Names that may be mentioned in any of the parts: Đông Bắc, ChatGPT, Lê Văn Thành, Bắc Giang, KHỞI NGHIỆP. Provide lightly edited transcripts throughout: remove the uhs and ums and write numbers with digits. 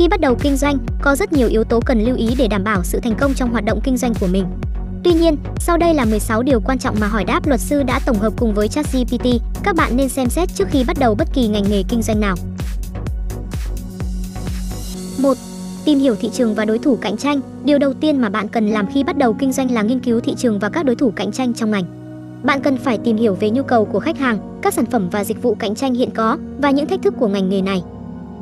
Khi bắt đầu kinh doanh, có rất nhiều yếu tố cần lưu ý để đảm bảo sự thành công trong hoạt động kinh doanh của mình. Tuy nhiên, sau đây là 16 điều quan trọng mà Hỏi Đáp Luật Sư đã tổng hợp cùng với ChatGPT, các bạn nên xem xét trước khi bắt đầu bất kỳ ngành nghề kinh doanh nào. 1. Tìm hiểu thị trường và đối thủ cạnh tranh. Điều đầu tiên mà bạn cần làm khi bắt đầu kinh doanh là nghiên cứu thị trường và các đối thủ cạnh tranh trong ngành. Bạn cần phải tìm hiểu về nhu cầu của khách hàng, các sản phẩm và dịch vụ cạnh tranh hiện có và những thách thức của ngành nghề này.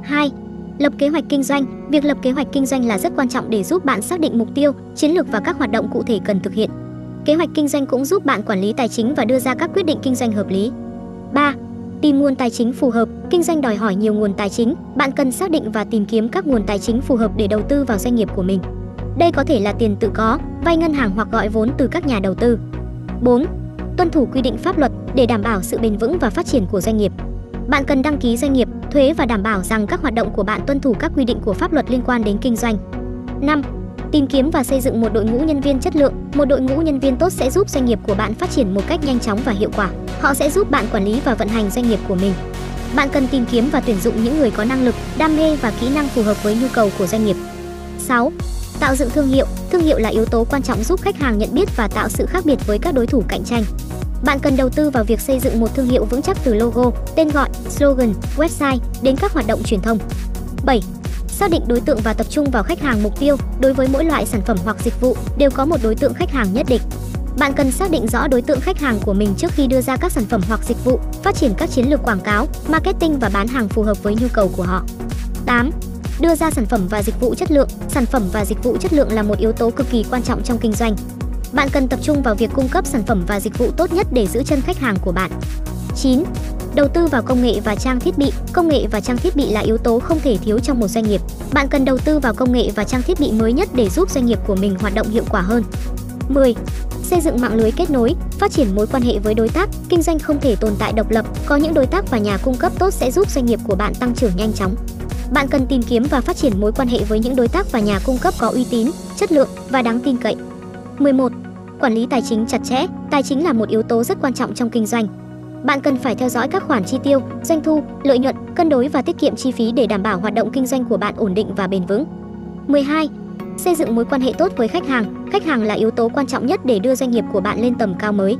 2. Lập kế hoạch kinh doanh. Việc lập kế hoạch kinh doanh là rất quan trọng để giúp bạn xác định mục tiêu, chiến lược và các hoạt động cụ thể cần thực hiện. Kế hoạch kinh doanh cũng giúp bạn quản lý tài chính và đưa ra các quyết định kinh doanh hợp lý. 3. Tìm nguồn tài chính phù hợp. Kinh doanh đòi hỏi nhiều nguồn tài chính, bạn cần xác định và tìm kiếm các nguồn tài chính phù hợp để đầu tư vào doanh nghiệp của mình. Đây có thể là tiền tự có, vay ngân hàng hoặc gọi vốn từ các nhà đầu tư. 4. Tuân thủ quy định pháp luật để đảm bảo sự bền vững và phát triển của doanh nghiệp. Bạn cần đăng ký doanh nghiệp, thuế và đảm bảo rằng các hoạt động của bạn tuân thủ các quy định của pháp luật liên quan đến kinh doanh. 5. Tìm kiếm và xây dựng một đội ngũ nhân viên chất lượng. Một đội ngũ nhân viên tốt sẽ giúp doanh nghiệp của bạn phát triển một cách nhanh chóng và hiệu quả. Họ sẽ giúp bạn quản lý và vận hành doanh nghiệp của mình. Bạn cần tìm kiếm và tuyển dụng những người có năng lực, đam mê và kỹ năng phù hợp với nhu cầu của doanh nghiệp. 6. Tạo dựng thương hiệu. Thương hiệu là yếu tố quan trọng giúp khách hàng nhận biết và tạo sự khác biệt với các đối thủ cạnh tranh. Bạn cần đầu tư vào việc xây dựng một thương hiệu vững chắc từ logo, tên gọi, slogan, website đến các hoạt động truyền thông. 7. Xác định đối tượng và tập trung vào khách hàng mục tiêu. Đối với mỗi loại sản phẩm hoặc dịch vụ đều có một đối tượng khách hàng nhất định. Bạn cần xác định rõ đối tượng khách hàng của mình trước khi đưa ra các sản phẩm hoặc dịch vụ, phát triển các chiến lược quảng cáo, marketing và bán hàng phù hợp với nhu cầu của họ. 8. Đưa ra sản phẩm và dịch vụ chất lượng. Sản phẩm và dịch vụ chất lượng là một yếu tố cực kỳ quan trọng trong kinh doanh. Bạn cần tập trung vào việc cung cấp sản phẩm và dịch vụ tốt nhất để giữ chân khách hàng của bạn. 9. Đầu tư vào công nghệ và trang thiết bị. Công nghệ và trang thiết bị là yếu tố không thể thiếu trong một doanh nghiệp. Bạn cần đầu tư vào công nghệ và trang thiết bị mới nhất để giúp doanh nghiệp của mình hoạt động hiệu quả hơn. 10. Xây dựng mạng lưới kết nối, phát triển mối quan hệ với đối tác. Kinh doanh không thể tồn tại độc lập, có những đối tác và nhà cung cấp tốt sẽ giúp doanh nghiệp của bạn tăng trưởng nhanh chóng. Bạn cần tìm kiếm và phát triển mối quan hệ với những đối tác và nhà cung cấp có uy tín, chất lượng và đáng tin cậy. 11. Quản lý tài chính chặt chẽ. Tài chính là một yếu tố rất quan trọng trong kinh doanh. Bạn cần phải theo dõi các khoản chi tiêu, doanh thu, lợi nhuận, cân đối và tiết kiệm chi phí để đảm bảo hoạt động kinh doanh của bạn ổn định và bền vững. 12. Xây dựng mối quan hệ tốt với khách hàng. Khách hàng là yếu tố quan trọng nhất để đưa doanh nghiệp của bạn lên tầm cao mới.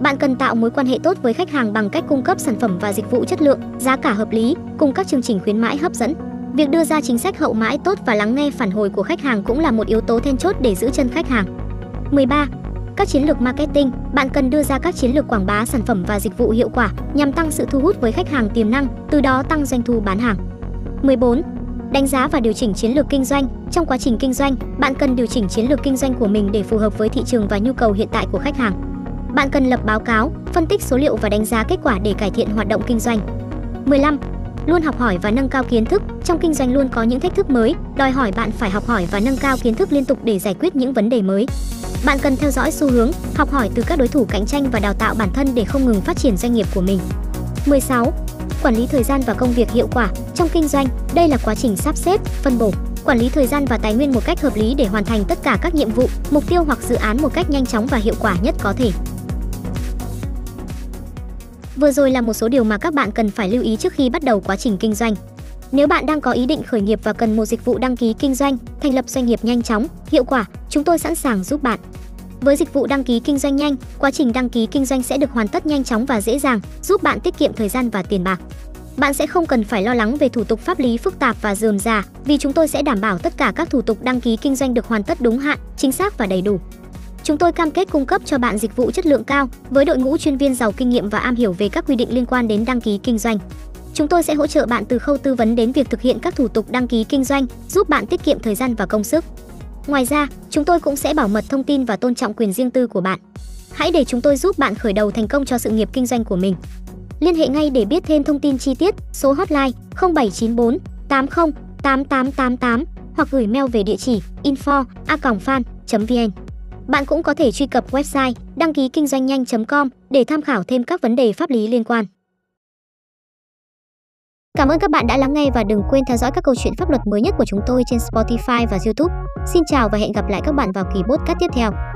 Bạn cần tạo mối quan hệ tốt với khách hàng bằng cách cung cấp sản phẩm và dịch vụ chất lượng, giá cả hợp lý, cùng các chương trình khuyến mãi hấp dẫn. Việc đưa ra chính sách hậu mãi tốt và lắng nghe phản hồi của khách hàng cũng là một yếu tố then chốt để giữ chân khách hàng. 13. Các chiến lược marketing. Bạn cần đưa ra các chiến lược quảng bá sản phẩm và dịch vụ hiệu quả nhằm tăng sự thu hút với khách hàng tiềm năng, từ đó tăng doanh thu bán hàng. 14. Đánh giá và điều chỉnh chiến lược kinh doanh. Trong quá trình kinh doanh, bạn cần điều chỉnh chiến lược kinh doanh của mình để phù hợp với thị trường và nhu cầu hiện tại của khách hàng. Bạn cần lập báo cáo, phân tích số liệu và đánh giá kết quả để cải thiện hoạt động kinh doanh. 15. Luôn học hỏi và nâng cao kiến thức. Trong kinh doanh luôn có những thách thức mới, đòi hỏi bạn phải học hỏi và nâng cao kiến thức liên tục để giải quyết những vấn đề mới. Bạn cần theo dõi xu hướng, học hỏi từ các đối thủ cạnh tranh và đào tạo bản thân để không ngừng phát triển doanh nghiệp của mình. 16. Quản lý thời gian và công việc hiệu quả. Trong kinh doanh, đây là quá trình sắp xếp, phân bổ, quản lý thời gian và tài nguyên một cách hợp lý để hoàn thành tất cả các nhiệm vụ, mục tiêu hoặc dự án một cách nhanh chóng và hiệu quả nhất có thể. Vừa rồi là một số điều mà các bạn cần phải lưu ý trước khi bắt đầu quá trình kinh doanh. Nếu bạn đang có ý định khởi nghiệp và cần một dịch vụ đăng ký kinh doanh, thành lập doanh nghiệp nhanh chóng, hiệu quả, chúng tôi sẵn sàng giúp bạn. Với dịch vụ đăng ký kinh doanh nhanh, quá trình đăng ký kinh doanh sẽ được hoàn tất nhanh chóng và dễ dàng, giúp bạn tiết kiệm thời gian và tiền bạc. Bạn sẽ không cần phải lo lắng về thủ tục pháp lý phức tạp và rườm rà, vì chúng tôi sẽ đảm bảo tất cả các thủ tục đăng ký kinh doanh được hoàn tất đúng hạn, chính xác và đầy đủ. Chúng tôi cam kết cung cấp cho bạn dịch vụ chất lượng cao với đội ngũ chuyên viên giàu kinh nghiệm và am hiểu về các quy định liên quan đến đăng ký kinh doanh. Chúng tôi sẽ hỗ trợ bạn từ khâu tư vấn đến việc thực hiện các thủ tục đăng ký kinh doanh, giúp bạn tiết kiệm thời gian và công sức. Ngoài ra, chúng tôi cũng sẽ bảo mật thông tin và tôn trọng quyền riêng tư của bạn. Hãy để chúng tôi giúp bạn khởi đầu thành công cho sự nghiệp kinh doanh của mình. Liên hệ ngay để biết thêm thông tin chi tiết, số hotline 0794 80 8888 hoặc gửi mail về địa chỉ info@phan.vn. Bạn cũng có thể truy cập website đăng ký kinh doanh nhanh.com để tham khảo thêm các vấn đề pháp lý liên quan. Cảm ơn các bạn đã lắng nghe và đừng quên theo dõi các câu chuyện pháp luật mới nhất của chúng tôi trên Spotify và YouTube. Xin chào và hẹn gặp lại các bạn vào kỳ podcast tiếp theo.